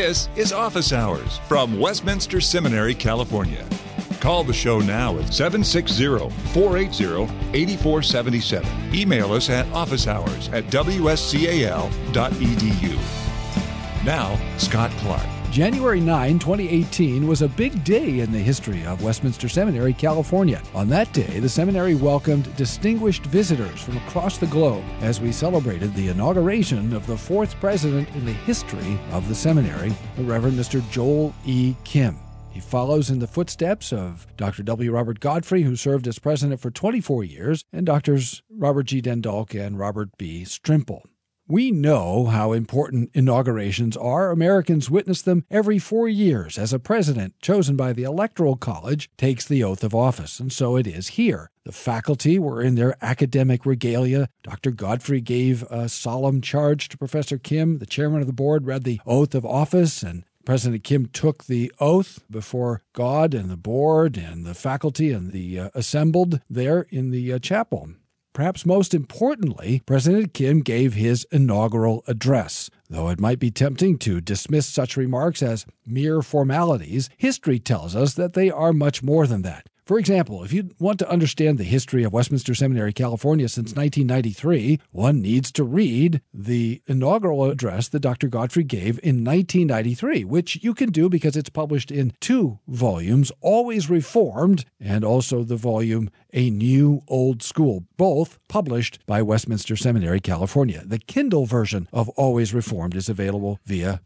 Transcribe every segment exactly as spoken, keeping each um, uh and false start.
This is Office Hours from Westminster Seminary, California. Call the show now at seven six zero, four eight zero, eight four seven seven. Email us at officehours at w s cal dot e d u. Now, Scott Clark. January ninth, twenty eighteen was a big day in the history of Westminster Seminary, California. On that day, the seminary welcomed distinguished visitors from across the globe as we celebrated the inauguration of the fourth president in the history of the seminary, the Reverend Mister Joel E. Kim. He follows in the footsteps of Doctor W. Robert Godfrey, who served as president for twenty-four years, and Doctors Robert G. Dendalk and Robert B. Strimple. We know how important inaugurations are. Americans witness them every four years as a president chosen by the Electoral College takes the oath of office, and so it is here. The faculty were in their academic regalia. Doctor Godfrey gave a solemn charge to Professor Kim. The chairman of the board read the oath of office, and President Kim took the oath before God and the board and the faculty and the uh, assembled there in the uh, chapel. Perhaps most importantly, President Kim gave his inaugural address. Though it might be tempting to dismiss such remarks as mere formalities, history tells us that they are much more than that. For example, if you want to understand the history of Westminster Seminary, California since nineteen ninety-three, one needs to read the inaugural address that Doctor Godfrey gave in nineteen ninety-three, which you can do because it's published in two volumes, Always Reformed, and also the volume A New Old School, both published by Westminster Seminary, California. The Kindle version of Always Reformed is available via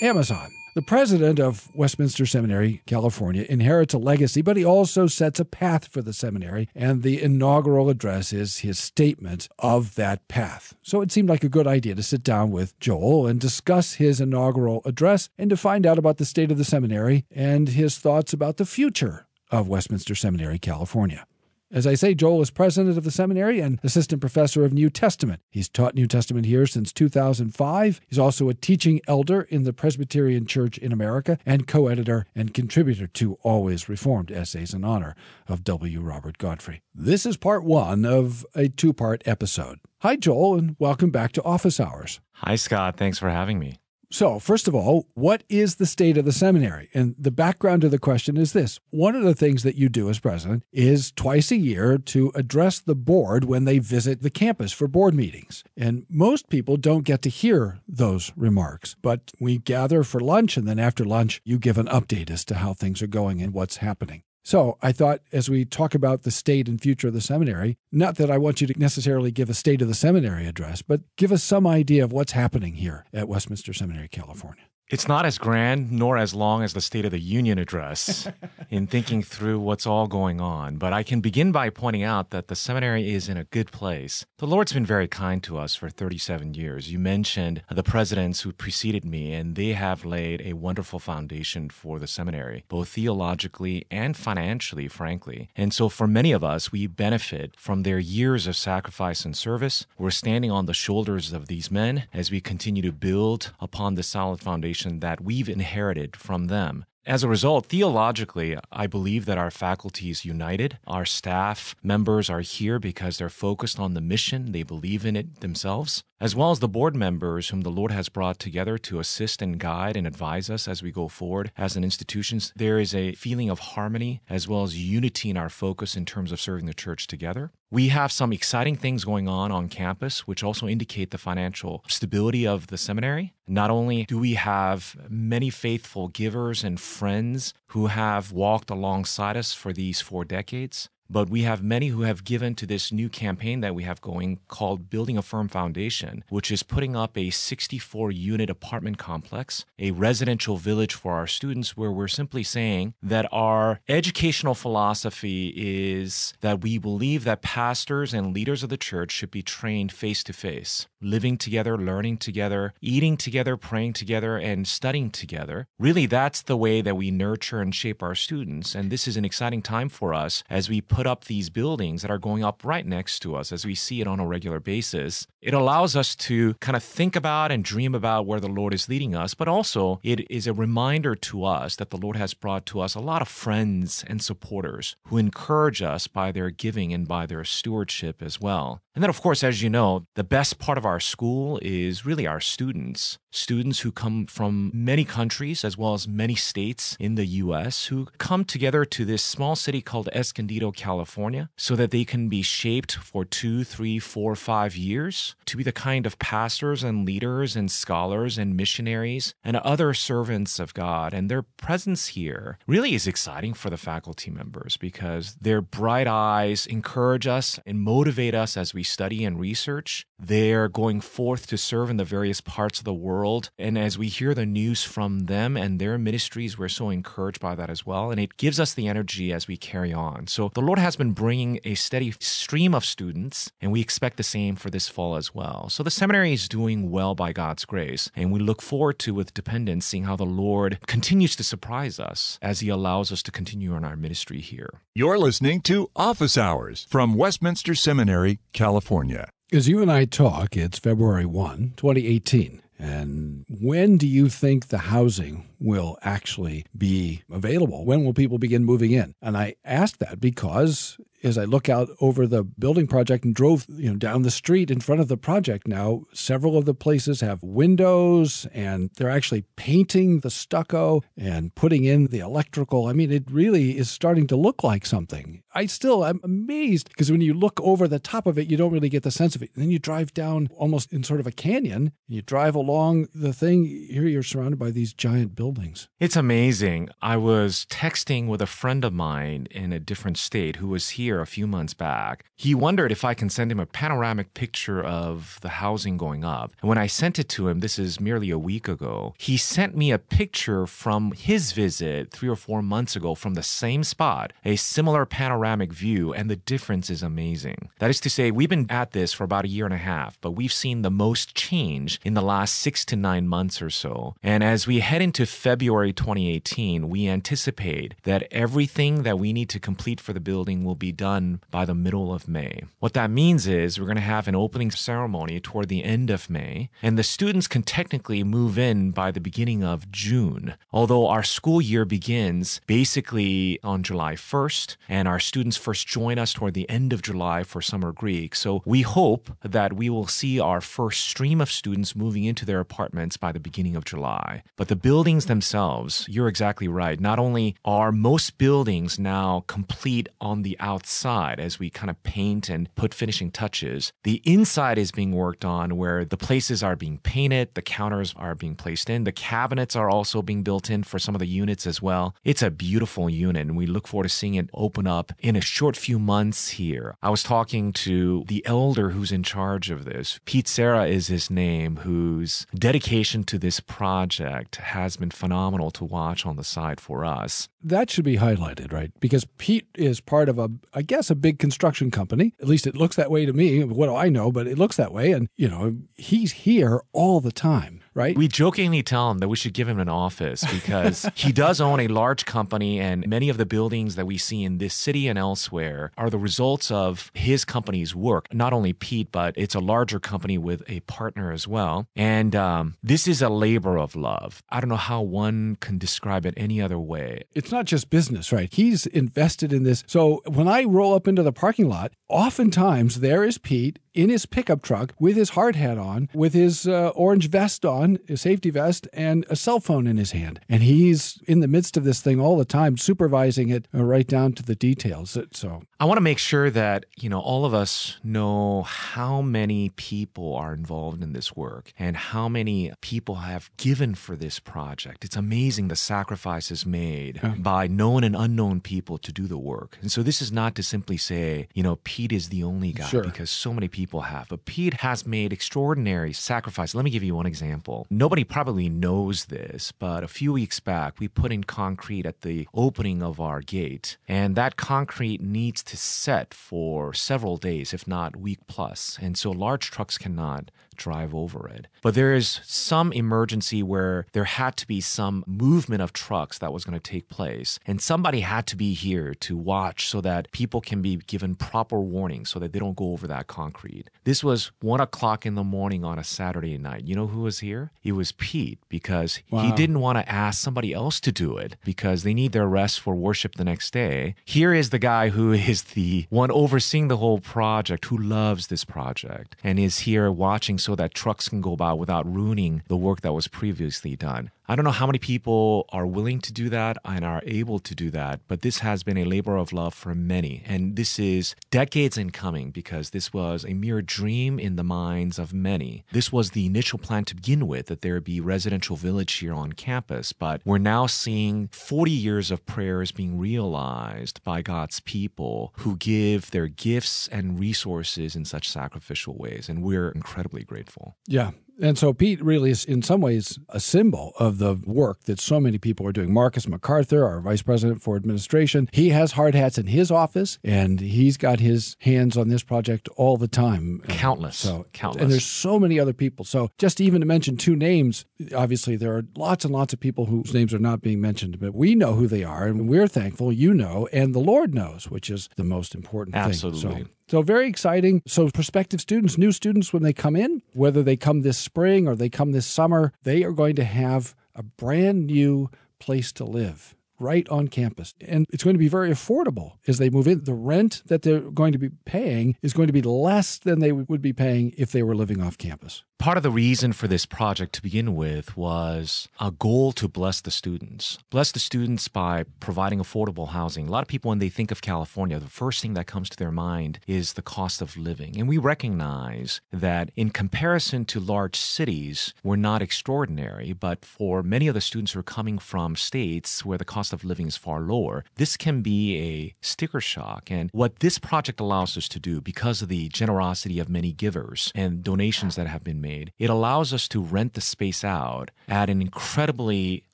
Amazon. The president of Westminster Seminary, California, inherits a legacy, but he also sets a path for the seminary, and the inaugural address is his statement of that path. So it seemed like a good idea to sit down with Joel and discuss his inaugural address and to find out about the state of the seminary and his thoughts about the future of Westminster Seminary, California. As I say, Joel is president of the seminary and assistant professor of New Testament. He's taught New Testament here since two thousand five. He's also a teaching elder in the Presbyterian Church in America and co-editor and contributor to Always Reformed Essays in honor of W. Robert Godfrey. This is part one of a two-part episode. Hi, Joel, and welcome back to Office Hours. Hi, Scott. Thanks for having me. So, first of all, what is the state of the seminary? And the background to the question is this. One of the things that you do as president is twice a year to address the board when they visit the campus for board meetings. And most people don't get to hear those remarks. But we gather for lunch, and then after lunch, you give an update as to how things are going and what's happening. So I thought as we talk about the state and future of the seminary, not that I want you to necessarily give a state of the seminary address, but give us some idea of what's happening here at Westminster Seminary, California. It's not as grand nor as long as the State of the Union address in thinking through what's all going on, but I can begin by pointing out that the seminary is in a good place. The Lord's been very kind to us for thirty-seven years. You mentioned the presidents who preceded me, and they have laid a wonderful foundation for the seminary, both theologically and financially, frankly. And so for many of us, we benefit from their years of sacrifice and service. We're standing on the shoulders of these men as we continue to build upon the solid foundation that we've inherited from them. As a result, theologically, I believe that our faculty is united. Our staff members are here because they're focused on the mission. They believe in it themselves, as well as the board members whom the Lord has brought together to assist and guide and advise us as we go forward as an institution. There is a feeling of harmony as well as unity in our focus in terms of serving the church together. We have some exciting things going on on campus, which also indicate the financial stability of the seminary. Not only do we have many faithful givers and friends who have walked alongside us for these four decades, but we have many who have given to this new campaign that we have going called Building a Firm Foundation, which is putting up a sixty-four unit apartment complex, a residential village for our students, where we're simply saying that our educational philosophy is that we believe that pastors and leaders of the church should be trained face-to-face, living together, learning together, eating together, praying together, and studying together. Really, that's the way that we nurture and shape our students, and this is an exciting time for us as we put put up these buildings that are going up right next to us as we see it on a regular basis. It allows us to kind of think about and dream about where the Lord is leading us, but also it is a reminder to us that the Lord has brought to us a lot of friends and supporters who encourage us by their giving and by their stewardship as well. And then, of course, as you know, the best part of our school is really our students, students who come from many countries as well as many states in the U S who come together to this small city called Escondido, California, so that they can be shaped for two, three, four, five years to be the kind of pastors and leaders and scholars and missionaries and other servants of God. And their presence here really is exciting for the faculty members because their bright eyes encourage us and motivate us as we study and research. They're going forth to serve in the various parts of the world. And as we hear the news from them and their ministries, we're so encouraged by that as well. And it gives us the energy as we carry on. So the Lord has been bringing a steady stream of students, and we expect the same for this fall as well. So the seminary is doing well by God's grace. And we look forward to, with dependence, seeing how the Lord continues to surprise us as He allows us to continue on our ministry here. You're listening to Office Hours from Westminster Seminary, California. As you and I talk, it's February first, twenty eighteen, and when do you think the housing will actually be available? When will people begin moving in? And I ask that because as I look out over the building project and drove you know, down the street in front of the project now, several of the places have windows and they're actually painting the stucco and putting in the electrical. I mean, it really is starting to look like something. I still am amazed because when you look over the top of it, you don't really get the sense of it. And then you drive down almost in sort of a canyon and you drive along the thing. Here you're surrounded by these giant buildings. It's amazing. I was texting with a friend of mine in a different state who was here a few months back. He wondered if I can send him a panoramic picture of the housing going up. And when I sent it to him, this is merely a week ago, he sent me a picture from his visit three or four months ago from the same spot, a similar panoramic view, and the difference is amazing. That is to say, we've been at this for about a year and a half, but we've seen the most change in the last six to nine months or so. And as we head into February twenty eighteen, we anticipate that everything that we need to complete for the building will be done by the middle of May. What that means is we're going to have an opening ceremony toward the end of May, and the students can technically move in by the beginning of June, although our school year begins basically on July first, and our students first join us toward the end of July for Summer Greek. So we hope that we will see our first stream of students moving into their apartments by the beginning of July. But the buildings themselves, you're exactly right. Not only are most buildings now complete on the outside as we kind of paint and put finishing touches, the inside is being worked on where the places are being painted, the counters are being placed in, the cabinets are also being built in for some of the units as well. It's a beautiful unit, and we look forward to seeing it open up in a short few months here. I was talking to the elder who's in charge of this. Pete Serra is his name, whose dedication to this project has been phenomenal to watch on the side for us. That should be highlighted, right? Because Pete is part of a, I guess, a big construction company. At least it looks that way to me. What do I know? But it looks that way. And, you know, he's here all the time. Right? We jokingly tell him that we should give him an office because he does own a large company, and many of the buildings that we see in this city and elsewhere are the results of his company's work. Not only Pete, but it's a larger company with a partner as well. And um, this is a labor of love. I don't know how one can describe it any other way. It's not just business, right? He's invested in this. So when I roll up into the parking lot, oftentimes there is Pete in his pickup truck with his hard hat on, with his uh, orange vest on, his safety vest, and a cell phone in his hand. And he's in the midst of this thing all the time, supervising it uh, right down to the details. So I want to make sure that, you know, all of us know how many people are involved in this work and how many people have given for this project. It's amazing the sacrifices made uh-huh. by known and unknown people to do the work. And so this is not to simply say, you know, Pete is the only guy, sure. because so many people People have. But Pete has made extraordinary sacrifice. Let me give you one example. Nobody probably knows this, but a few weeks back, we put in concrete at the opening of our gate, and that concrete needs to set for several days, if not week plus. And so large trucks cannot drive over it. But there is some emergency where there had to be some movement of trucks that was going to take place. And somebody had to be here to watch so that people can be given proper warning so that they don't go over that concrete. Pete. This was one o'clock in the morning on a Saturday night. You know who was here? It was Pete, because wow. he didn't want to ask somebody else to do it because they need their rest for worship the next day. Here is the guy who is the one overseeing the whole project, who loves this project and is here watching so that trucks can go by without ruining the work that was previously done. I don't know how many people are willing to do that and are able to do that, but this has been a labor of love for many. And this is decades in coming, because this was a mere dream in the minds of many. This was the initial plan to begin with, that there be residential village here on campus, but we're now seeing forty years of prayers being realized by God's people who give their gifts and resources in such sacrificial ways. And we're incredibly grateful. Yeah. And so Pete really is, in some ways, a symbol of the work that so many people are doing. Marcus MacArthur, our vice president for administration, he has hard hats in his office, and he's got his hands on this project all the time. Countless. So, countless. And there's so many other people. So just even to mention two names, obviously there are lots and lots of people whose names are not being mentioned, but we know who they are, and we're thankful you know, and the Lord knows, which is the most important Absolutely. Thing. Absolutely. So, So very exciting. So prospective students, new students, when they come in, whether they come this spring or they come this summer, they are going to have a brand new place to live right on campus. And it's going to be very affordable as they move in. The rent that they're going to be paying is going to be less than they would be paying if they were living off campus. Part of the reason for this project to begin with was a goal to bless the students. Bless the students by providing affordable housing. A lot of people, when they think of California, the first thing that comes to their mind is the cost of living. And we recognize that in comparison to large cities, we're not extraordinary. But for many of the students who are coming from states where the cost of living is far lower, this can be a sticker shock. And what this project allows us to do, because of the generosity of many givers and donations that have been made, Made. It allows us to rent the space out at an incredibly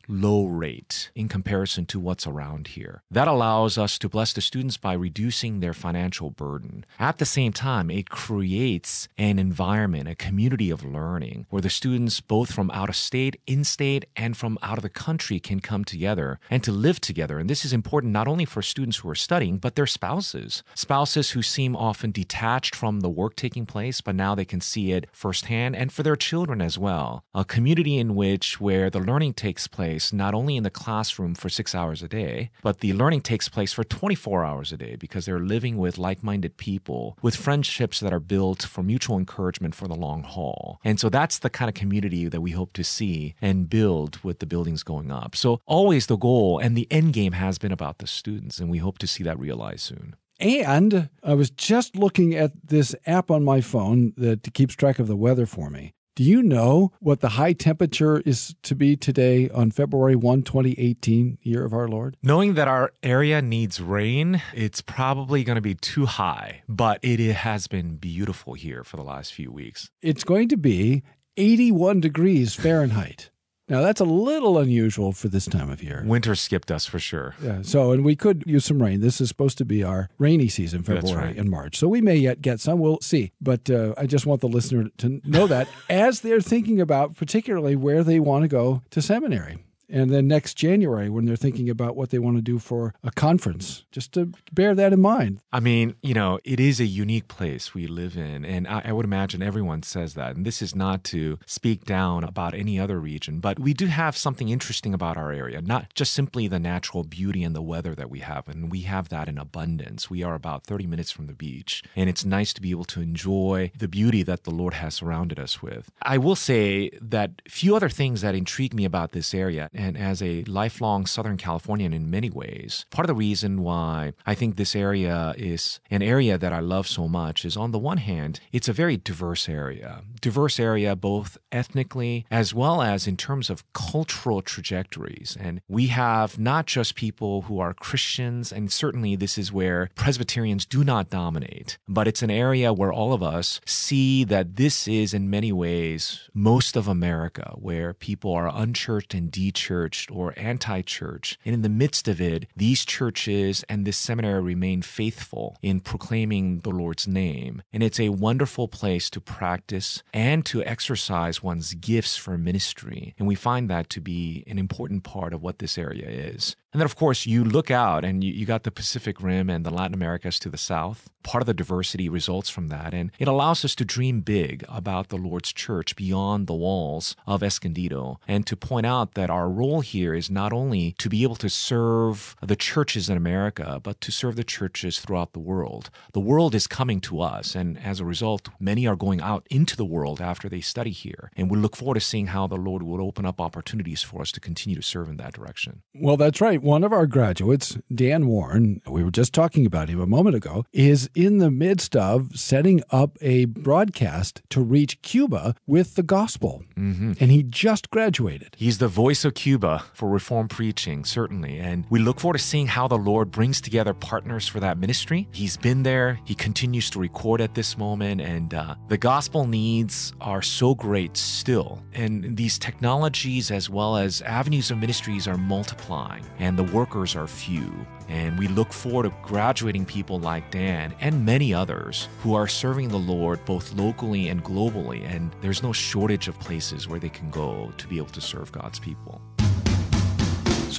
low rate in comparison to what's around here. That allows us to bless the students by reducing their financial burden. At the same time, it creates an environment, a community of learning, where the students both from out of state, in-state, and from out of the country can come together and to live together. And this is important not only for students who are studying, but their spouses. Spouses who seem often detached from the work taking place, but now they can see it firsthand, and for their children as well. A community in which where the learning takes place not only in the classroom for six hours a day, but the learning takes place for twenty-four hours a day, because they're living with like-minded people, with friendships that are built for mutual encouragement for the long haul. And so that's the kind of community that we hope to see and build with the buildings going up. So always the goal and the end game has been about the students, and we hope to see that realized soon. And I was just looking at this app on my phone that keeps track of the weather for me. Do you know what the high temperature is to be today on February first, twenty eighteen, year of our Lord? Knowing that our area needs rain, it's probably going to be too high, but it has been beautiful here for the last few weeks. It's going to be eighty-one degrees Fahrenheit. Now, that's a little unusual for this time of year. Winter skipped us for sure. Yeah. So, and we could use some rain. This is supposed to be our rainy season, February right. and March. So we may yet get some. We'll see. But uh, I just want the listener to know that as they're thinking about particularly where they want to go to seminary. And then next January, when they're thinking about what they want to do for a conference, just to bear that in mind. I mean, you know, it is a unique place we live in. And I, I would imagine everyone says that. And this is not to speak down about any other region, but we do have something interesting about our area, not just simply the natural beauty and the weather that we have. And we have that in abundance. We are about thirty minutes from the beach. And it's nice to be able to enjoy the beauty that the Lord has surrounded us with. I will say that few other things that intrigue me about this area. And as a lifelong Southern Californian in many ways, part of the reason why I think this area is an area that I love so much is, on the one hand, it's a very diverse area. Diverse area both ethnically as well as in terms of cultural trajectories. And we have not just people who are Christians, and certainly this is where Presbyterians do not dominate, but it's an area where all of us see that this is in many ways most of America, where people are unchurched and dechurched, church or anti-church. And in the midst of it, these churches and this seminary remain faithful in proclaiming the Lord's name. And it's a wonderful place to practice and to exercise one's gifts for ministry. And we find that to be an important part of what this area is. And then, of course, you look out and you, you got the Pacific Rim and the Latin Americas to the south. Part of the diversity results from that, and it allows us to dream big about the Lord's church beyond the walls of Escondido, and to point out that our role here is not only to be able to serve the churches in America, but to serve the churches throughout the world. The world is coming to us, and as a result, many are going out into the world after they study here, and we look forward to seeing how the Lord will open up opportunities for us to continue to serve in that direction. Well, that's right. One of our graduates, Dan Warren, we were just talking about him a moment ago, is in the midst of setting up a broadcast to reach Cuba with the gospel. Mm-hmm. And he just graduated. He's the voice of Cuba for Reformed preaching, certainly. And we look forward to seeing how the Lord brings together partners for that ministry. He's been there. He continues to record at this moment. And uh, the gospel needs are so great still. And these technologies as well as avenues of ministries are multiplying. And And the workers are few. And we look forward to graduating people like Dan and many others who are serving the Lord both locally and globally. And there's no shortage of places where they can go to be able to serve God's people.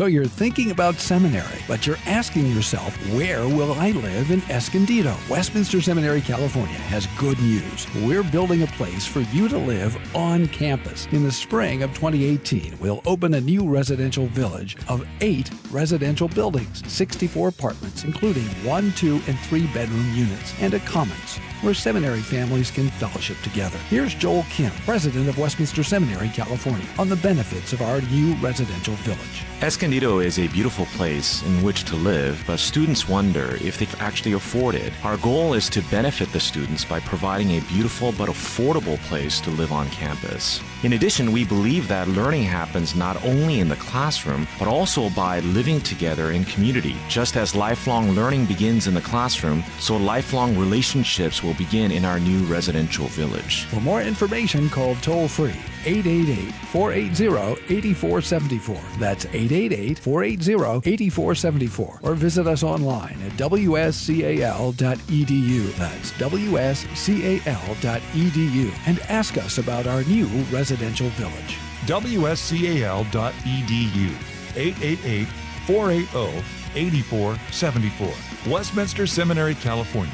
So you're thinking about seminary, but you're asking yourself, where will I live in Escondido? Westminster Seminary, California has good news. We're building a place for you to live on campus. In the spring of twenty eighteen, we'll open a new residential village of eight residential buildings, sixty-four apartments, including one, two, and three bedroom units, and a commons where seminary families can fellowship together. Here's Joel Kim, president of Westminster Seminary, California, on the benefits of our new residential village. Escondido is a beautiful place in which to live, but students wonder if they can actually afford it. Our goal is to benefit the students by providing a beautiful but affordable place to live on campus. In addition, we believe that learning happens not only in the classroom, but also by living together in community. Just as lifelong learning begins in the classroom, so lifelong relationships will begin in our new residential village. For more information, call toll-free eight eight eight, four eight zero, eight four seven four. That's eight eight eight, four eight zero, eight four seven four. Or visit us online at w s cal dot e d u. That's w s cal dot e d u. And ask us about our new residential village. w s cal dot e d u. eight eight eight, four eight zero, eight four seven four. Westminster Seminary, California.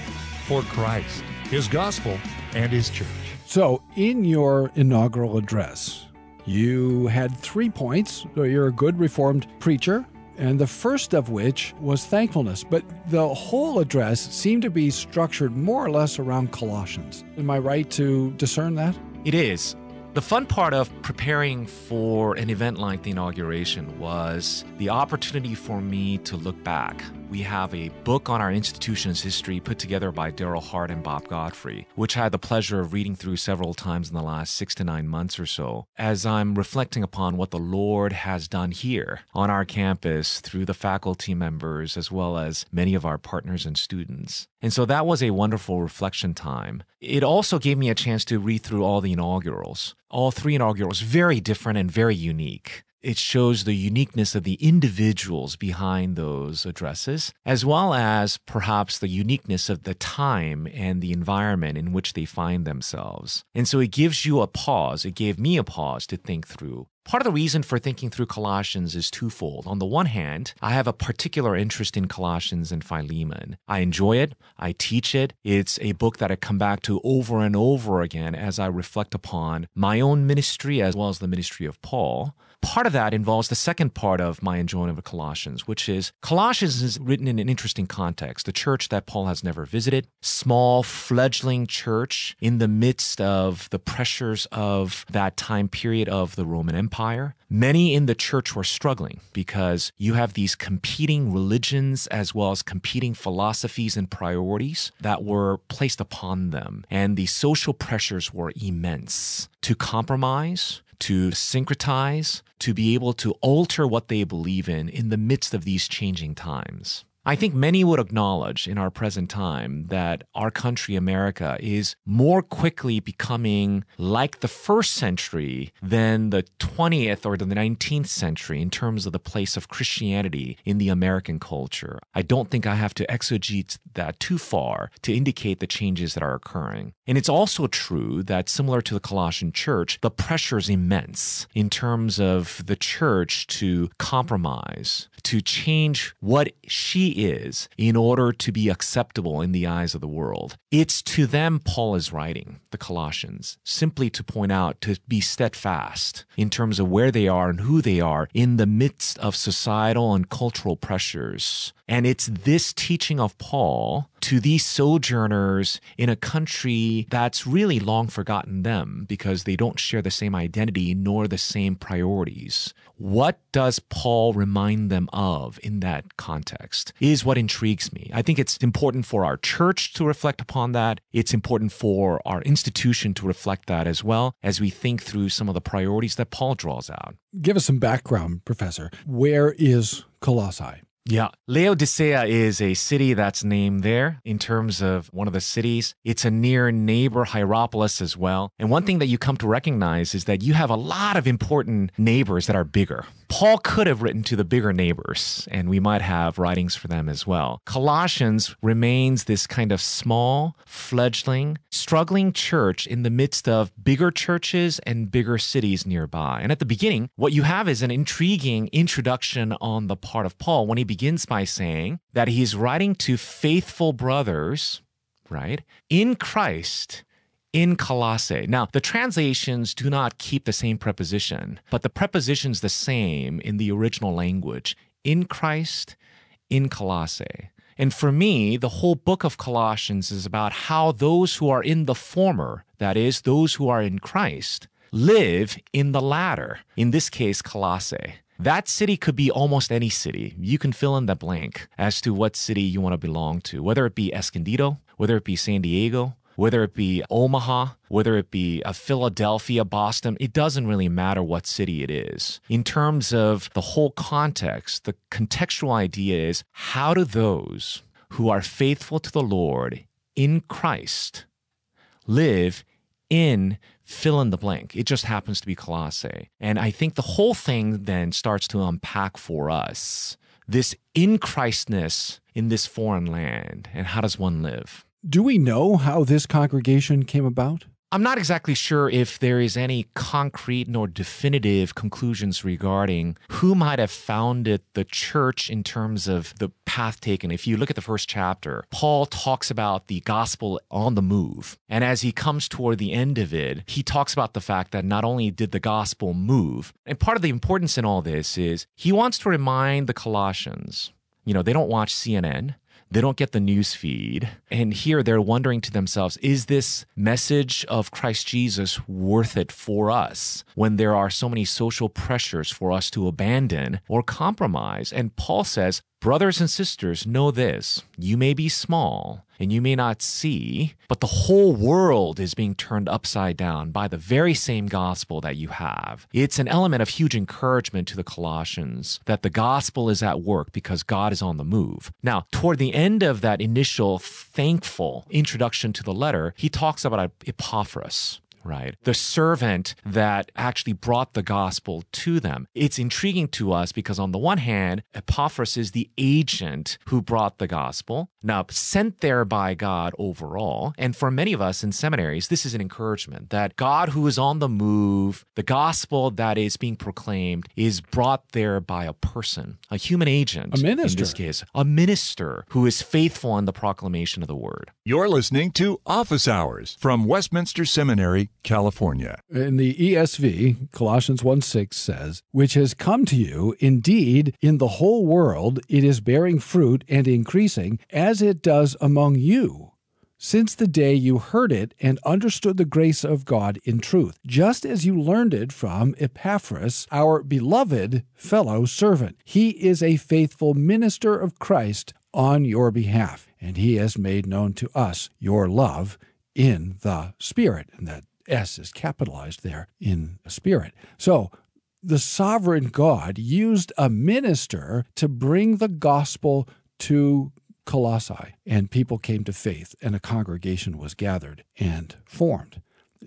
For Christ, His gospel, and His church. So, in your inaugural address, you had three points. So you're a good Reformed preacher, and the first of which was thankfulness. But the whole address seemed to be structured more or less around Colossians. Am I right to discern that? It is. The fun part of preparing for an event like the inauguration was the opportunity for me to look back. We have a book on our institution's history put together by Daryl Hart and Bob Godfrey, which I had the pleasure of reading through several times in the last six to nine months or so, as I'm reflecting upon what the Lord has done here on our campus through the faculty members as well as many of our partners and students. And so that was a wonderful reflection time. It also gave me a chance to read through all the inaugurals. All three inaugurals, very different and very unique. It shows the uniqueness of the individuals behind those addresses, as well as perhaps the uniqueness of the time and the environment in which they find themselves. And so it gives you a pause. It gave me a pause to think through. Part of the reason for thinking through Colossians is twofold. On the one hand, I have a particular interest in Colossians and Philemon. I enjoy it. I teach it. It's a book that I come back to over and over again as I reflect upon my own ministry as well as the ministry of Paul. Part of that involves the second part of my enjoyment of Colossians, which is Colossians is written in an interesting context. The church that Paul has never visited, small, fledgling church in the midst of the pressures of that time period of the Roman Empire. Many in the church were struggling because you have these competing religions as well as competing philosophies and priorities that were placed upon them. And the social pressures were immense to compromise, to syncretize, to be able to alter what they believe in in the midst of these changing times. I think many would acknowledge in our present time that our country, America, is more quickly becoming like the first century than the twentieth or the nineteenth century in terms of the place of Christianity in the American culture. I don't think I have to exegete that too far to indicate the changes that are occurring. And it's also true that, similar to the Colossian church, the pressure is immense in terms of the church to compromise, to change what she is in order to be acceptable in the eyes of the world. It's to them Paul is writing, the Colossians, simply to point out to be steadfast in terms of where they are and who they are in the midst of societal and cultural pressures. And it's this teaching of Paul to these sojourners in a country that's really long forgotten them because they don't share the same identity nor the same priorities. What does Paul remind them of in that context is what intrigues me. I think it's important for our church to reflect upon that. It's important for our institution to reflect that as well as we think through some of the priorities that Paul draws out. Give us some background, Professor. Where is Colossae? Yeah. Laodicea is a city that's named there in terms of one of the cities. It's a near neighbor, Hierapolis, as well. And one thing that you come to recognize is that you have a lot of important neighbors that are bigger. Paul could have written to the bigger neighbors, and we might have writings for them as well. Colossians remains this kind of small, fledgling, struggling church in the midst of bigger churches and bigger cities nearby. And at the beginning, what you have is an intriguing introduction on the part of Paul when he begins by saying that he's writing to faithful brothers, right, in Christ, in Colossae. Now, the translations do not keep the same preposition, but the preposition's the same in the original language. In Christ, in Colossae. And for me, the whole book of Colossians is about how those who are in the former, that is, those who are in Christ, live in the latter, in this case, Colossae. That city could be almost any city. You can fill in the blank as to what city you want to belong to, whether it be Escondido, whether it be San Diego, whether it be Omaha, whether it be a Philadelphia, Boston, it doesn't really matter what city it is. In terms of the whole context, the contextual idea is how do those who are faithful to the Lord in Christ live in fill in the blank. It just happens to be Colossae. And I think the whole thing then starts to unpack for us this in Christness in this foreign land. And how does one live? Do we know how this congregation came about? I'm not exactly sure if there is any concrete nor definitive conclusions regarding who might have founded the church in terms of the path taken. If you look at the first chapter, Paul talks about the gospel on the move. And as he comes toward the end of it, he talks about the fact that not only did the gospel move, and part of the importance in all this is he wants to remind the Colossians, you know, they don't watch C N N. They don't get the news feed. And here they're wondering to themselves, is this message of Christ Jesus worth it for us when there are so many social pressures for us to abandon or compromise? And Paul says, brothers and sisters, know this, you may be small and you may not see, but the whole world is being turned upside down by the very same gospel that you have. It's an element of huge encouragement to the Colossians that the gospel is at work because God is on the move. Now, toward the end of that initial thankful introduction to the letter, he talks about Epaphras. Right? The servant that actually brought the gospel to them. It's intriguing to us because on the one hand, Epaphras is the agent who brought the gospel, now sent there by God overall. And for many of us in seminaries, this is an encouragement that God who is on the move, the gospel that is being proclaimed is brought there by a person, a human agent. A minister. In this case, a minister who is faithful in the proclamation of the word. You're listening to Office Hours from Westminster Seminary, California. In the E S V, Colossians one six says, which has come to you, indeed, in the whole world it is bearing fruit and increasing, as it does among you, since the day you heard it and understood the grace of God in truth, just as you learned it from Epaphras, our beloved fellow servant. He is a faithful minister of Christ on your behalf, and he has made known to us your love in the Spirit, and that S is capitalized there, in the Spirit. So the sovereign God used a minister to bring the gospel to Colossae, and people came to faith, and a congregation was gathered and formed.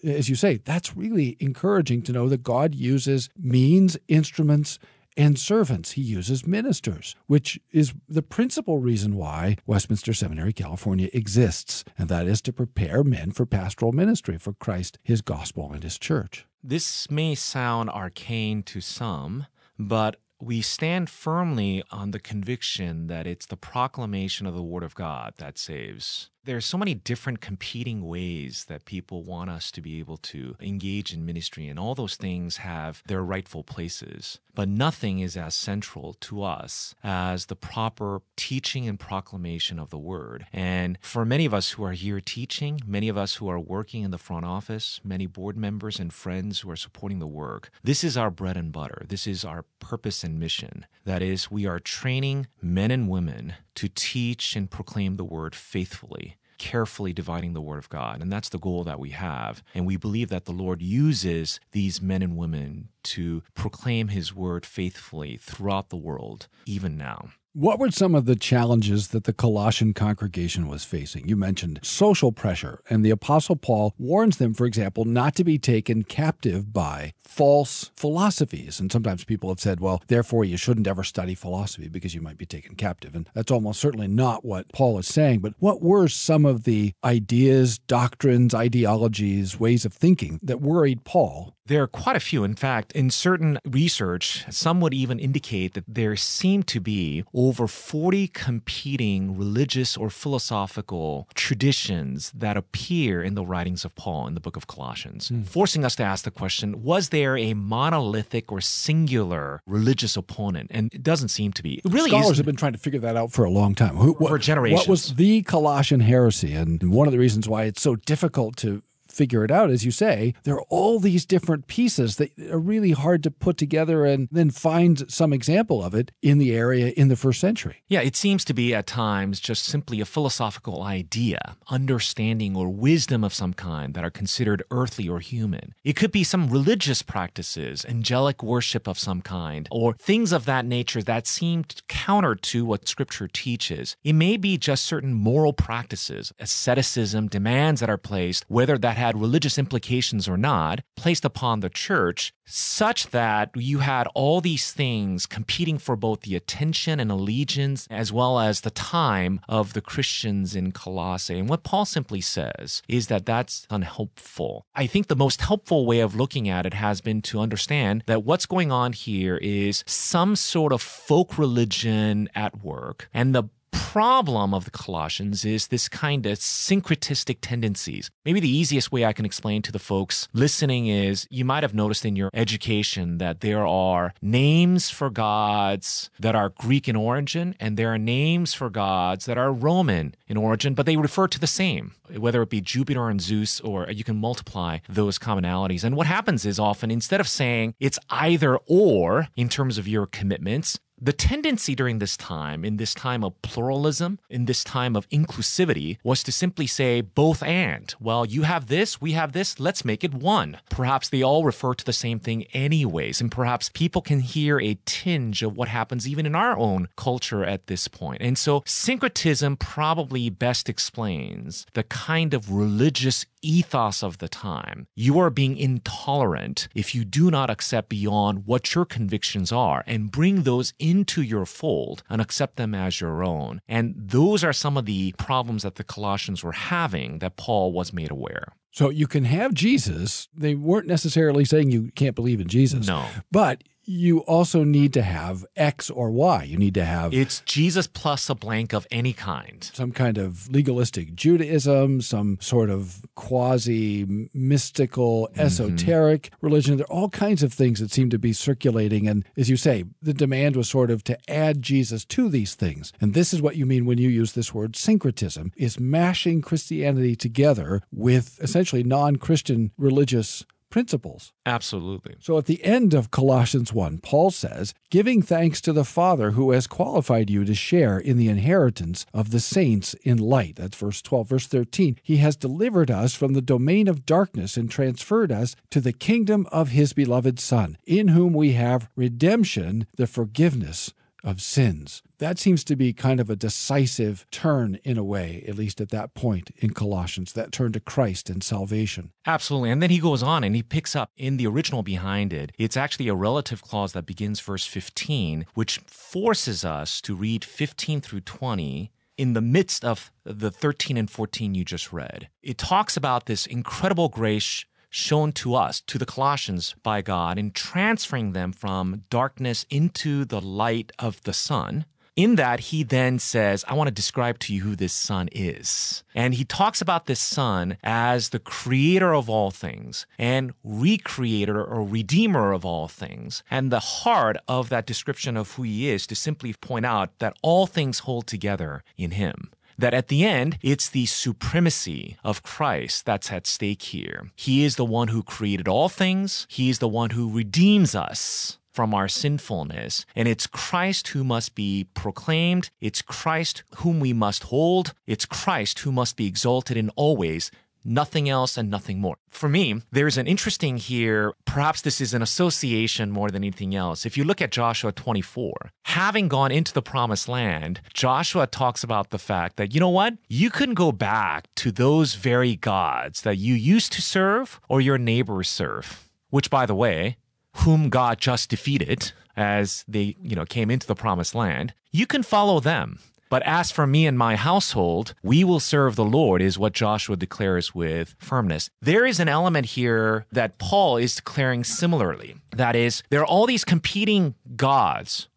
As you say, that's really encouraging to know that God uses means, instruments, and servants. He uses ministers, which is the principal reason why Westminster Seminary, California exists, and that is to prepare men for pastoral ministry, for Christ, his gospel, and his church. This may sound arcane to some, but we stand firmly on the conviction that it's the proclamation of the Word of God that saves. There are so many different competing ways that people want us to be able to engage in ministry, and all those things have their rightful places. But nothing is as central to us as the proper teaching and proclamation of the Word. And for many of us who are here teaching, many of us who are working in the front office, many board members and friends who are supporting the work, this is our bread and butter. This is our purpose and mission. That is, we are training men and women to teach and proclaim the Word faithfully, carefully dividing the Word of God. And that's the goal that we have. And we believe that the Lord uses these men and women to proclaim His Word faithfully throughout the world, even now. What were some of the challenges that the Colossian congregation was facing? You mentioned social pressure, and the Apostle Paul warns them, for example, not to be taken captive by false philosophies. And sometimes people have said, well, therefore you shouldn't ever study philosophy because you might be taken captive. And that's almost certainly not what Paul is saying. But what were some of the ideas, doctrines, ideologies, ways of thinking that worried Paul? There are quite a few. In fact, in certain research, some would even indicate that there seem to be over forty competing religious or philosophical traditions that appear in the writings of Paul in the book of Colossians, mm. forcing us to ask the question, was there a monolithic or singular religious opponent? And it doesn't seem to be. It really Scholars isn't. have been trying to figure that out for a long time. Who, what, for generations. What was the Colossian heresy? And one of the reasons why it's so difficult to figure it out, as you say, there are all these different pieces that are really hard to put together and then find some example of it in the area in the first century. Yeah, it seems to be at times just simply a philosophical idea, understanding or wisdom of some kind that are considered earthly or human. It could be some religious practices, angelic worship of some kind, or things of that nature that seem counter to what Scripture teaches. It may be just certain moral practices, asceticism, demands that are placed, whether that had religious implications or not, placed upon the church, such that you had all these things competing for both the attention and allegiance as well as the time of the Christians in Colossae. And what Paul simply says is that that's unhelpful. I think the most helpful way of looking at it has been to understand that what's going on here is some sort of folk religion at work, and the problem of the Colossians is this kind of syncretistic tendencies. Maybe the easiest way I can explain to the folks listening is you might have noticed in your education that there are names for gods that are Greek in origin, and there are names for gods that are Roman in origin, but they refer to the same, whether it be Jupiter and Zeus, or you can multiply those commonalities. And what happens is often, instead of saying it's either or in terms of your commitments, the tendency during this time, in this time of pluralism, in this time of inclusivity, was to simply say both and. Well, you have this, we have this, let's make it one. Perhaps they all refer to the same thing anyways, and perhaps people can hear a tinge of what happens even in our own culture at this point. And so syncretism probably best explains the kind of religious ethos of the time. You are being intolerant if you do not accept beyond what your convictions are and bring those in into your fold and accept them as your own. And those are some of the problems that the Colossians were having that Paul was made aware. So you can have Jesus. They weren't necessarily saying you can't believe in Jesus. No. But you also need to have X or Y. You need to have... It's Jesus plus a blank of any kind. Some kind of legalistic Judaism, some sort of quasi-mystical, mm-hmm. esoteric religion. There are all kinds of things that seem to be circulating. And as you say, the demand was sort of to add Jesus to these things. And this is what you mean when you use this word syncretism, is mashing Christianity together with essentially non-Christian religious principles. Absolutely. So at the end of Colossians one, Paul says, giving thanks to the Father who has qualified you to share in the inheritance of the saints in light. That's verse twelve. Verse thirteen, he has delivered us from the domain of darkness and transferred us to the kingdom of his beloved Son, in whom we have redemption, the forgiveness of sins. That seems to be kind of a decisive turn in a way, at least at that point in Colossians, that turn to Christ and salvation. Absolutely. And then he goes on and he picks up in the original behind it. It's actually a relative clause that begins verse fifteen, which forces us to read fifteen through twenty in the midst of the thirteen and fourteen you just read. It talks about this incredible grace shown to us, to the Colossians, by God in transferring them from darkness into the light of the sun. In that, he then says, I want to describe to you who this son is. And he talks about this son as the creator of all things and recreator or redeemer of all things. And the heart of that description of who he is to simply point out that all things hold together in him. That at the end, it's the supremacy of Christ that's at stake here. He is the one who created all things. He is the one who redeems us from our sinfulness. And it's Christ who must be proclaimed. It's Christ whom we must hold. It's Christ who must be exalted in always, nothing else and nothing more. For me, there's an interesting here, perhaps this is an association more than anything else. If you look at Joshua twenty-four, having gone into the promised land, Joshua talks about the fact that, you know what? You can go back to those very gods that you used to serve or your neighbors serve, which, by the way, whom God just defeated as they, you know, came into the promised land. You can follow them. But as for me and my household, we will serve the Lord, is what Joshua declares with firmness. There is an element here that Paul is declaring similarly. That is, there are all these competing gods,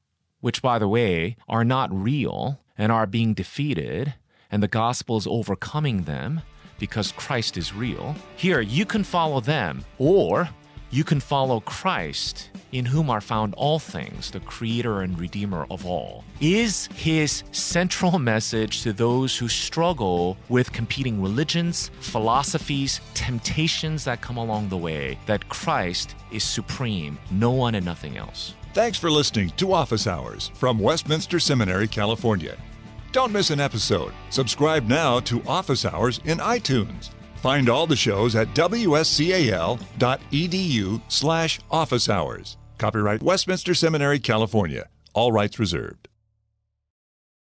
which, by the way, are not real and are being defeated, and the gospel is overcoming them because Christ is real. Here, you can follow them, or you can follow Christ, in whom are found all things, the creator and redeemer of all, is his central message to those who struggle with competing religions, philosophies, temptations that come along the way, that Christ is supreme, no one and nothing else. Thanks for listening to Office Hours from Westminster Seminary, California. Don't miss an episode. Subscribe now to Office Hours in iTunes. Find all the shows at wscal.edu slash office hours. Copyright Westminster Seminary, California. All rights reserved.